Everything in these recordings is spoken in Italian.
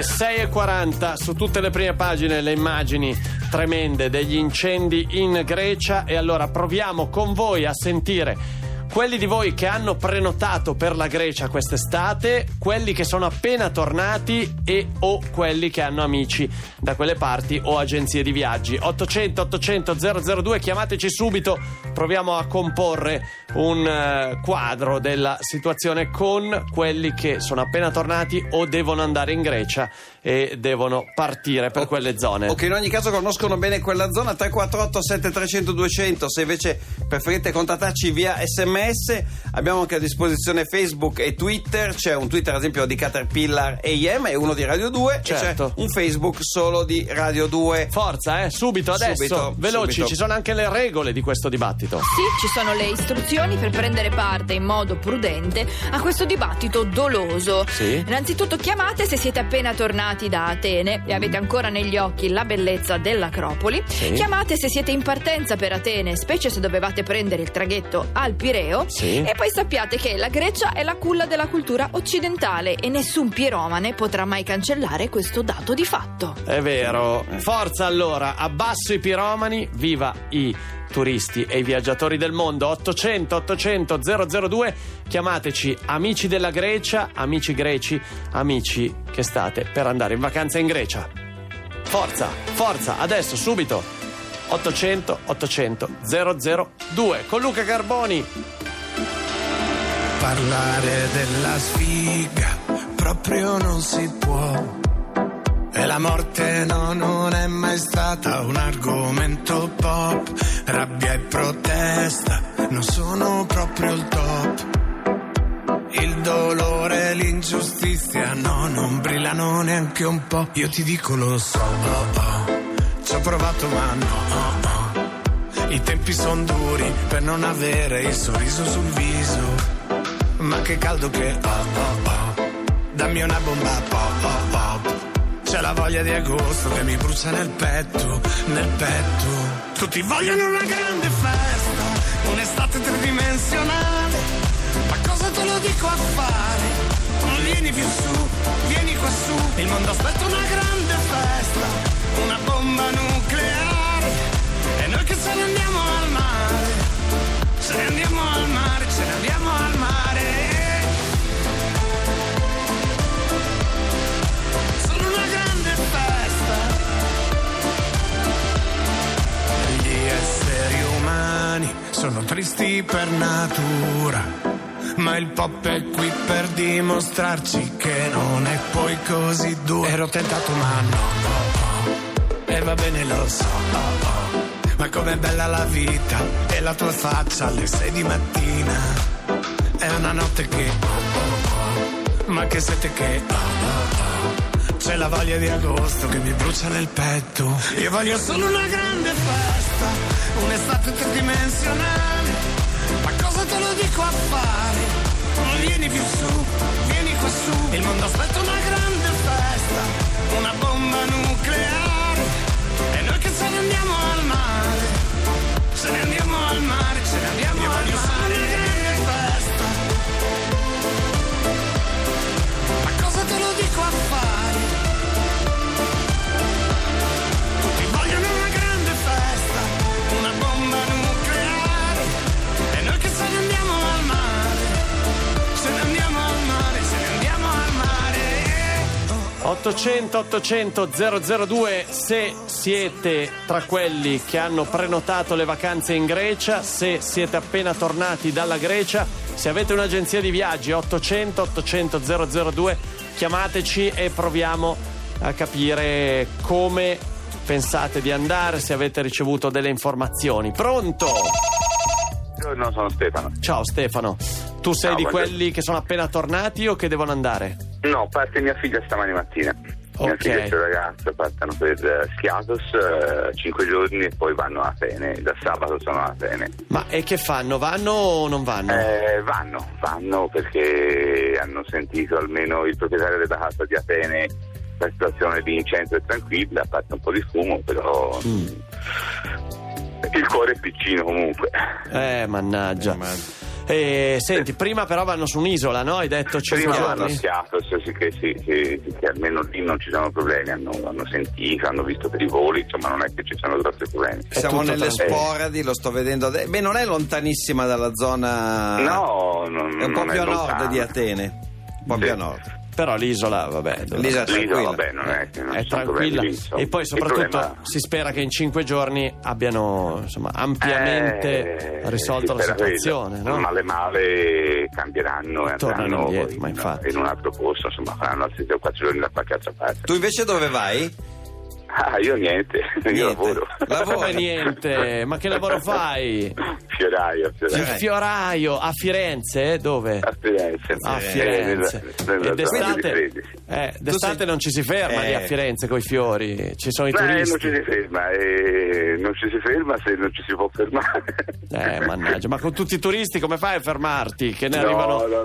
alle 6:40, su tutte le prime pagine le immagini tremende degli incendi in Grecia. E allora proviamo con voi a sentire quelli di voi che hanno prenotato per la Grecia quest'estate, quelli che sono appena tornati e o quelli che hanno amici da quelle parti o agenzie di viaggi. 800 800 002, chiamateci subito, proviamo a comporre un quadro della situazione con quelli che sono appena tornati o devono andare in Grecia e devono partire per quelle zone o che in ogni caso conoscono bene quella zona. 348 7300 200. Se invece preferite contattarci via SMS, abbiamo anche a disposizione Facebook e Twitter. C'è un Twitter ad esempio di Caterpillar AM e uno di Radio 2, certo. E c'è un Facebook solo di Radio 2. Forza, subito adesso, veloci, subito. Ci sono anche le regole di questo dibattito. Sì, ci sono le istruzioni per prendere parte in modo prudente a questo dibattito doloso. Sì. Innanzitutto chiamate se siete appena tornati da Atene e avete ancora negli occhi la bellezza dell'Acropoli. Sì. Chiamate se siete in partenza per Atene, specie se dovevate prendere il traghetto al Pireo. Sì. E poi sappiate che la Grecia è la culla della cultura occidentale e nessun piromane potrà mai cancellare questo dato di fatto. È vero. Forza allora, abbasso i piromani, viva i turisti e i viaggiatori del mondo. 800 800 002, chiamateci, amici della Grecia, amici greci, amici che state per andare in vacanza in Grecia. Forza, forza, adesso, subito. 800 800 002, con Luca Carboni. Parlare della sfiga proprio non si può, e la morte non è mai stata un argomento pop. Rabbia e protesta non sono proprio il top. Il dolore e l'ingiustizia no, non brillano neanche un po'. Io ti dico lo so, ci ho provato ma no, I tempi son duri per non avere il sorriso sul viso. Ma che caldo che ho, dammi una bomba pop. C'è la voglia di agosto che mi brucia nel petto, nel petto. Tutti vogliono una grande festa, un'estate tridimensionale. Ma cosa te lo dico a fare? Non vieni più su, vieni qua su. Il mondo aspetta una grande festa, una bomba nucleare. E noi che ce ne andiamo al mare, ce ne andiamo al mare, ce ne andiamo al mare. Sono tristi per natura, ma il pop è qui per dimostrarci che non è poi così duro. Ero tentato ma no, e va bene lo so, ma com'è bella la vita e la tua faccia alle 6 di mattina. È una notte che ma che sete che c'è la voglia di agosto che mi brucia nel petto. Io voglio solo una grande festa, un'estate tridimensionale. Ma cosa te lo dico a fare? Non vieni più su, vieni qua su. Il mondo aspetta una grande festa, una bomba nucleare. E noi che ce ne andiamo al mare, ce ne andiamo al mare, ce ne andiamo al mare. Una grande festa. Ma cosa te lo dico a fare? $800 800 002, se siete tra quelli che hanno prenotato le vacanze in Grecia, se siete appena tornati dalla Grecia, se avete un'agenzia di viaggi. 800 800 002, chiamateci e proviamo a capire come pensate di andare, se avete ricevuto delle informazioni. Pronto? No, sono Stefano. Ciao Stefano, tu sei di quelli che sono appena tornati o che devono andare? No, parte mia figlia stamani mattina. Mia figlia e il ragazzo partono per Skiathos, 5 giorni, e poi vanno a Atene. Da sabato sono a Atene. Ma e che fanno? Vanno o non vanno? Vanno perché hanno sentito almeno il proprietario della casa di Atene. La situazione di incendio è tranquilla, ha fatto un po' di fumo, però... Il cuore è piccino comunque. Mannaggia. Senti, prima però vanno su un'isola, no? Hai detto ci prima vanno a Skiathos, che almeno lì non ci sono problemi, hanno sentito, hanno visto per i voli, insomma non è che ci sono grosse problemi. Siamo nelle Sporadi, lo sto vedendo, beh non è lontanissima dalla zona, no, non, è un po' più a nord di Atene, un po' più a nord. Però l'isola, vabbè, l'isola vabbè, non è che non è tranquilla, e poi soprattutto si spera che in 5 giorni abbiano, insomma, ampiamente risolto la situazione, no? male cambieranno e tornano indietro, ma infatti in un altro posto, insomma, faranno altri 3 o 4 giorni da qualche altra parte. Tu invece dove vai? Ah, io niente. Io lavoro. Niente, ma che lavoro fai? Fioraio. Il fioraio a Firenze? Dove? A Firenze. E d'estate non ci si ferma lì a Firenze coi fiori, ci sono i turisti. Non ci si ferma se non ci si può fermare. Mannaggia, ma con tutti i turisti come fai a fermarti? Che ne arrivano? No,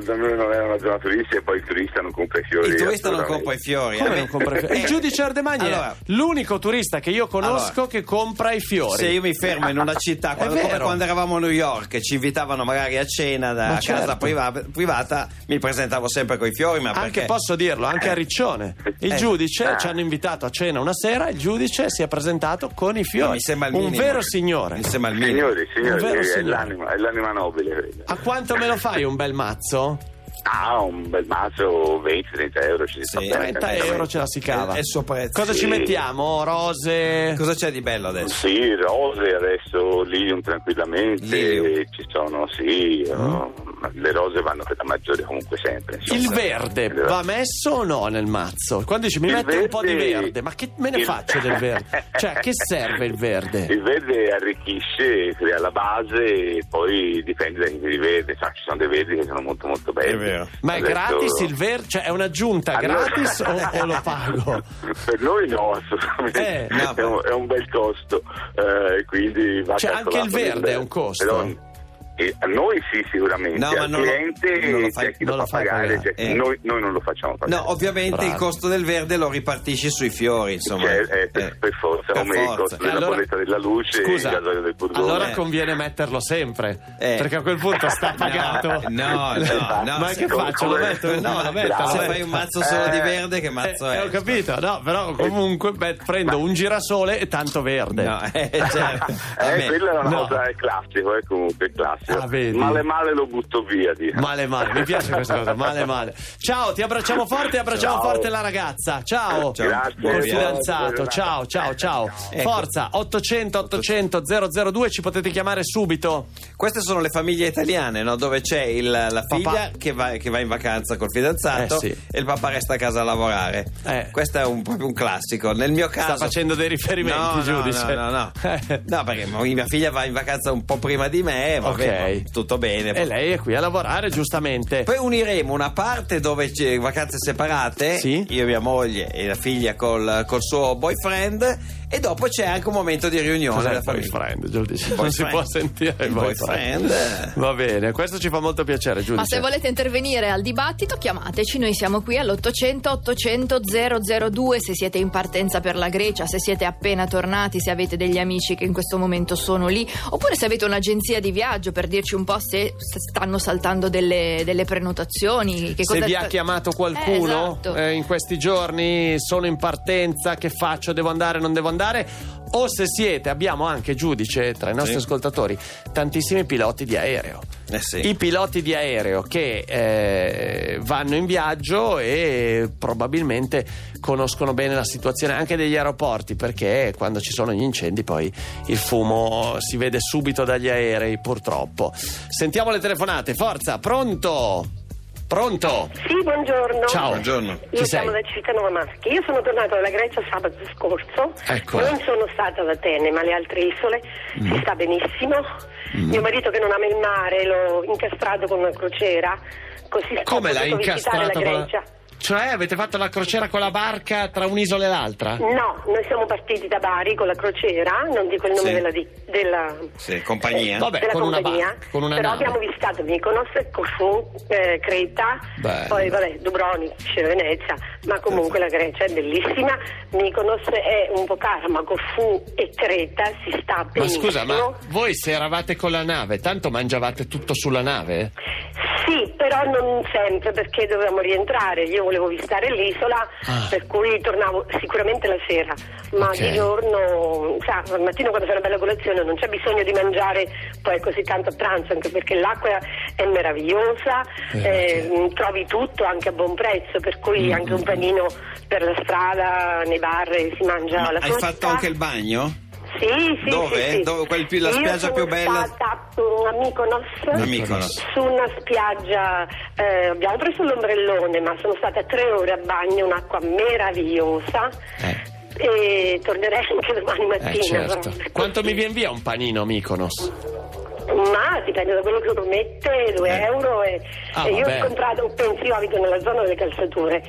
non è una zona turistica e poi il turista non compra i fiori. Il turista non compra i fiori. Come non compra i fiori? Il giudice Ardemagni è l'unico turista che io conosco che compra i fiori. Se io mi fermo in una città, quando eravamo a New York, ci invitavano magari a cena da casa privata, mi presentavo sempre coi fiori, ma anche perché? Posso dirlo, anche a Riccione il giudice ci hanno invitato a cena una sera, il giudice si è presentato con i fiori, un vero signore. Mi sembra il minimo. Signori, è l'anima nobile. A quanto me lo fai un bel mazzo? Un bel mazzo, 20-30 euro, ci si 30 euro ce la si cava, è il suo prezzo. Cosa ci mettiamo? Rose? Cosa c'è di bello adesso? Sì, rose adesso, lilium tranquillamente, ci sono, le rose vanno per la maggiore comunque sempre, insomma. Il verde va messo o no nel mazzo? Quando dici mi metto un po' di verde, ma che me ne faccio del verde? Cioè, che serve il verde? Il verde arricchisce, crea la base e poi dipende da chi ti vede, ci sono dei verdi che sono molto molto belli. Ma è gratis il verde? Cioè, è un'aggiunta gratis o lo pago? Per noi no, assolutamente. È un bel costo, quindi va, cioè, anche il verde è un costo. Però, a noi sì, sicuramente, al cliente non lo fa pagare. Noi non lo facciamo pagare. No, ovviamente. Bravo. Il costo del verde lo ripartisci sui fiori, insomma. Per forza. Il costo della bolletta della luce, scusa, il gasolio del burgone. Allora conviene metterlo sempre, perché a quel punto sta pagato. No. Ma che faccio? Lo metto. Se fai un mazzo solo di verde, che mazzo è? Ho capito, no, però comunque prendo un girasole e tanto verde. Quella è una cosa classica, comunque classica. Male lo butto via. Male, mi piace questa cosa. Male. Ciao, ti abbracciamo forte, forte la ragazza. Ciao. Grazie, col fidanzato. Ciao. Ecco. Forza, 800 800 002, ci potete chiamare subito. Queste sono le famiglie italiane, no? Dove c'è la figlia che va in vacanza col fidanzato e il papà resta a casa a lavorare. Questo è proprio un classico. Nel mio caso sta facendo dei riferimenti, giudice. No. No, perché mia figlia va in vacanza un po' prima di me, vabbè. Tutto bene. E lei è qui a lavorare, giustamente. Poi uniremo una parte dove c'è vacanze separate, io, mia moglie e la figlia col suo boyfriend, e dopo c'è anche un momento di riunione della famiglia. Boyfriend, non si può sentire il boyfriend. Va bene, questo ci fa molto piacere, giudice. Ma se volete intervenire al dibattito, chiamateci, noi siamo qui all'800 800 002. Se siete in partenza per la Grecia, se siete appena tornati, se avete degli amici che in questo momento sono lì, oppure se avete un'agenzia di viaggio, per dirci un po' se stanno saltando delle prenotazioni, che cosa... Se vi ha chiamato qualcuno in questi giorni, sono in partenza, che faccio, devo andare, non devo andare, o se siete, abbiamo anche, giudice, tra i nostri ascoltatori tantissimi piloti di aereo. I piloti di aereo che vanno in viaggio e probabilmente conoscono bene la situazione anche degli aeroporti, perché quando ci sono gli incendi poi il fumo si vede subito dagli aerei, purtroppo. Sentiamo le telefonate, forza. Pronto? Sì, buongiorno. Ciao, buongiorno. Io sono da Civitanova Maschi. Io sono tornata dalla Grecia sabato scorso. Eccola. Non sono stata ad Atene, ma le altre isole si sta benissimo. Mio marito, che non ama il mare, l'ho incastrato con una crociera. Così sta potuto visitare la Grecia. Cioè, avete fatto la crociera con la barca tra un'isola e l'altra? No, noi siamo partiti da Bari con la crociera, non dico il nome della compagnia. Vabbè, della con compagnia, una barca, con una però nave. Abbiamo visitato Mykonos, Corfu, Creta, bello. Poi vabbè, Dubrovnik, Venezia, ma comunque la Grecia è bellissima. Mykonos è un po' cara, ma Corfu e Creta si sta benissimo. Ma scusa, ma voi se eravate con la nave, tanto mangiavate tutto sulla nave? Sì, però non sempre, perché dovevamo rientrare. Io volevo visitare l'isola, per cui tornavo sicuramente la sera, ma di giorno, sa, al mattino quando fai una bella colazione non c'è bisogno di mangiare poi così tanto a pranzo, anche perché l'acqua è meravigliosa, trovi tutto anche a buon prezzo, per cui anche un panino per la strada, nei bar si mangia ma la hai fatto città. Anche il bagno? Sì, sì. Dove? Sì, sì. Dove la spiaggia più bella? Io sono stata a Mykonos, su una spiaggia, abbiamo preso l'ombrellone, ma sono stata 3 ore a bagno, un'acqua meravigliosa. E tornerei anche domani mattina. Certo. Quanto mi viene via un panino a Mykonos? Ma dipende da quello che uno mette, 2 euro. Io ho comprato, penso, io abito nella zona delle calzature.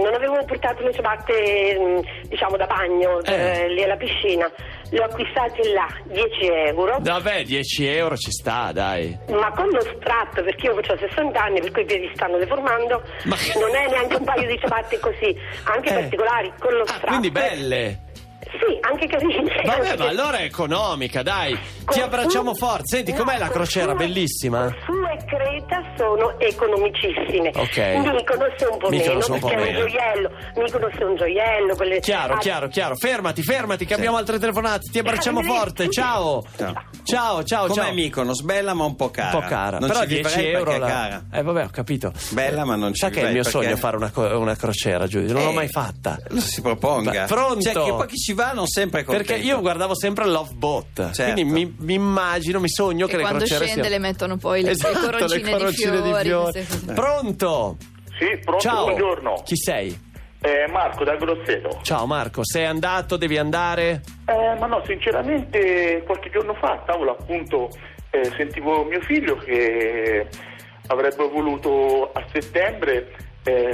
Non avevo portato le ciabatte, diciamo, da bagno lì alla piscina. Le ho acquistate là, 10 euro. Vabbè, 10 euro ci sta, dai. Ma con lo strap, perché io ho 60 anni, per cui i piedi stanno deformando. Ma... non è neanche un paio di ciabatte così, anche particolari, con lo strap. Quindi belle. Sì, anche carine. Vabbè, ma allora è economica, dai. Ti abbracciamo forte. Senti, com'è la crociera? Bellissima. Creta sono economicissime. Mykonos è un po' meno perché è un gioiello. Mykonos è un gioiello. Chiaro. Fermati che abbiamo altre telefonate. Ti abbracciamo forte. Ciao. Com'è Mykonos? Bella ma un po' cara. Non però ci 10 euro la... cara. Vabbè, ho capito. Bella ma non ci sai che è il mio sogno fare una crociera, Giulia. Non l'ho mai fatta. Si proponga. Pronto. Cioè, che poi chi ci va non sempre è contento. Perché io guardavo sempre Love Boat. Quindi mi immagino, mi sogno che le crociere scende le mettono poi le coroncine di fiori. Pronto? Sì, pronto. Ciao. Buongiorno. Chi sei? Marco da Grosseto. Ciao Marco, sei andato? Devi andare? Ma no, sinceramente qualche giorno fa a tavola appunto sentivo mio figlio che avrebbe voluto a settembre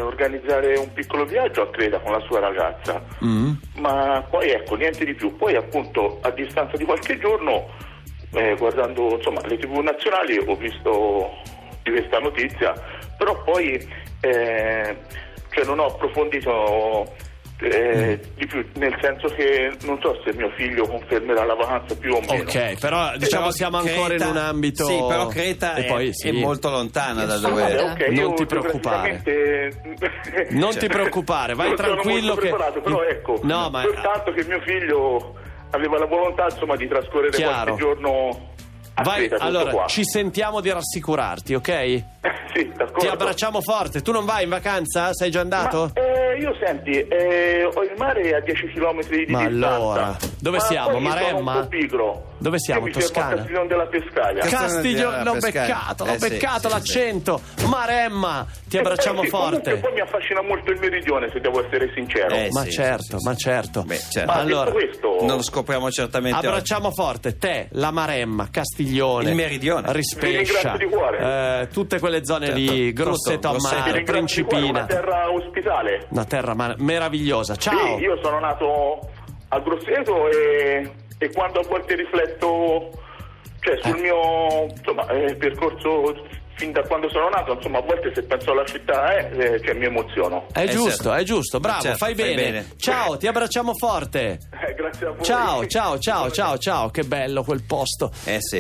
organizzare un piccolo viaggio a Creta con la sua ragazza. Ma poi niente di più. Poi appunto a distanza di qualche giorno guardando insomma le tv nazionali ho visto di questa notizia, però poi non ho approfondito di più, nel senso che non so se mio figlio confermerà la vacanza più o meno. Però diciamo siamo ancora Creta, in un ambito però Creta è molto lontana da dove non ti preoccupare non ti preoccupare, vai tranquillo che però soltanto che mio figlio aveva la volontà insomma di trascorrere qualche giorno a Creta. Allora ci sentiamo di rassicurarti, ok? Sì, d'accordo. Ti abbracciamo forte. Tu non vai in vacanza? Sei già andato? Io ho il mare a 10 km di distanza. Allora, dove siamo? Maremma? Dove siamo? Toscana? Castiglione della Pescaia. L'ho beccato l'accento. Maremma, ti abbracciamo forte. Poi mi affascina molto il meridione, se devo essere sincero. Ma certo. Beh, certo. Ma allora, non lo scopriamo certamente. Abbracciamo forte te, la Maremma, Castiglione, il meridione, Rispescia, tutte quelle zone lì, Grosseto a mare, Principina. Una terra ospitale. Una terra meravigliosa. Ciao. Sì, io sono nato a Grosseto e quando a volte rifletto sul mio percorso fin da quando sono nato, insomma a volte se penso alla città mi emoziono. È giusto, bravo, fai bene. Ciao, ti abbracciamo forte. Grazie a voi. Ciao, che bello quel posto.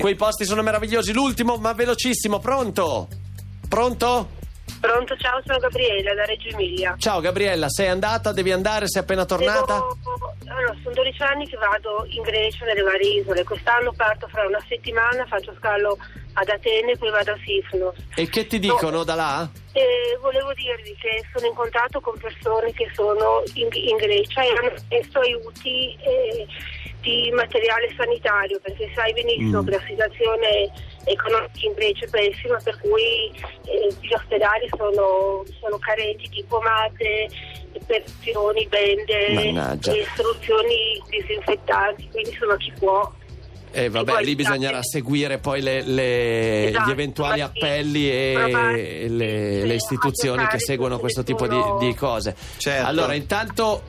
Quei posti sono meravigliosi. L'ultimo, ma velocissimo, pronto? Pronto, ciao, sono Gabriella da Reggio Emilia. Ciao Gabriella, sei andata? Devi andare? Sei appena tornata? Allora, sono 12 anni che vado in Grecia nelle varie isole. Quest'anno parto fra una settimana, faccio scalo ad Atene, poi vado a Sifnos. E che ti dicono da là? Volevo dirvi che sono in contatto con persone che sono in Grecia e hanno chiesto aiuti di materiale sanitario, perché sai benissimo che la situazione economica in Grecia è pessima, per cui gli ospedali sono carenti di pomate, perfioni, bende, soluzioni disinfettanti, quindi solo chi può Vabbè, lì bisognerà seguire poi gli eventuali appelli e le istituzioni che seguono questo tipo di cose. Certo. Allora, intanto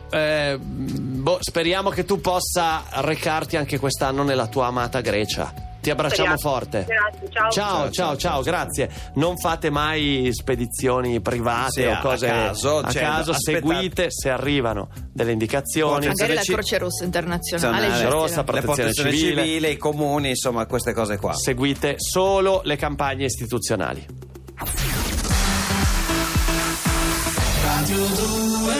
speriamo che tu possa recarti anche quest'anno nella tua amata Grecia. Ti abbracciamo forte. Grazie, ciao, grazie. Non fate mai spedizioni private o cose a caso, seguite se arrivano delle indicazioni. Magari la Croce Rossa Internazionale, Protezione Civile, i comuni, insomma, queste cose qua. Seguite solo le campagne istituzionali. Radio 2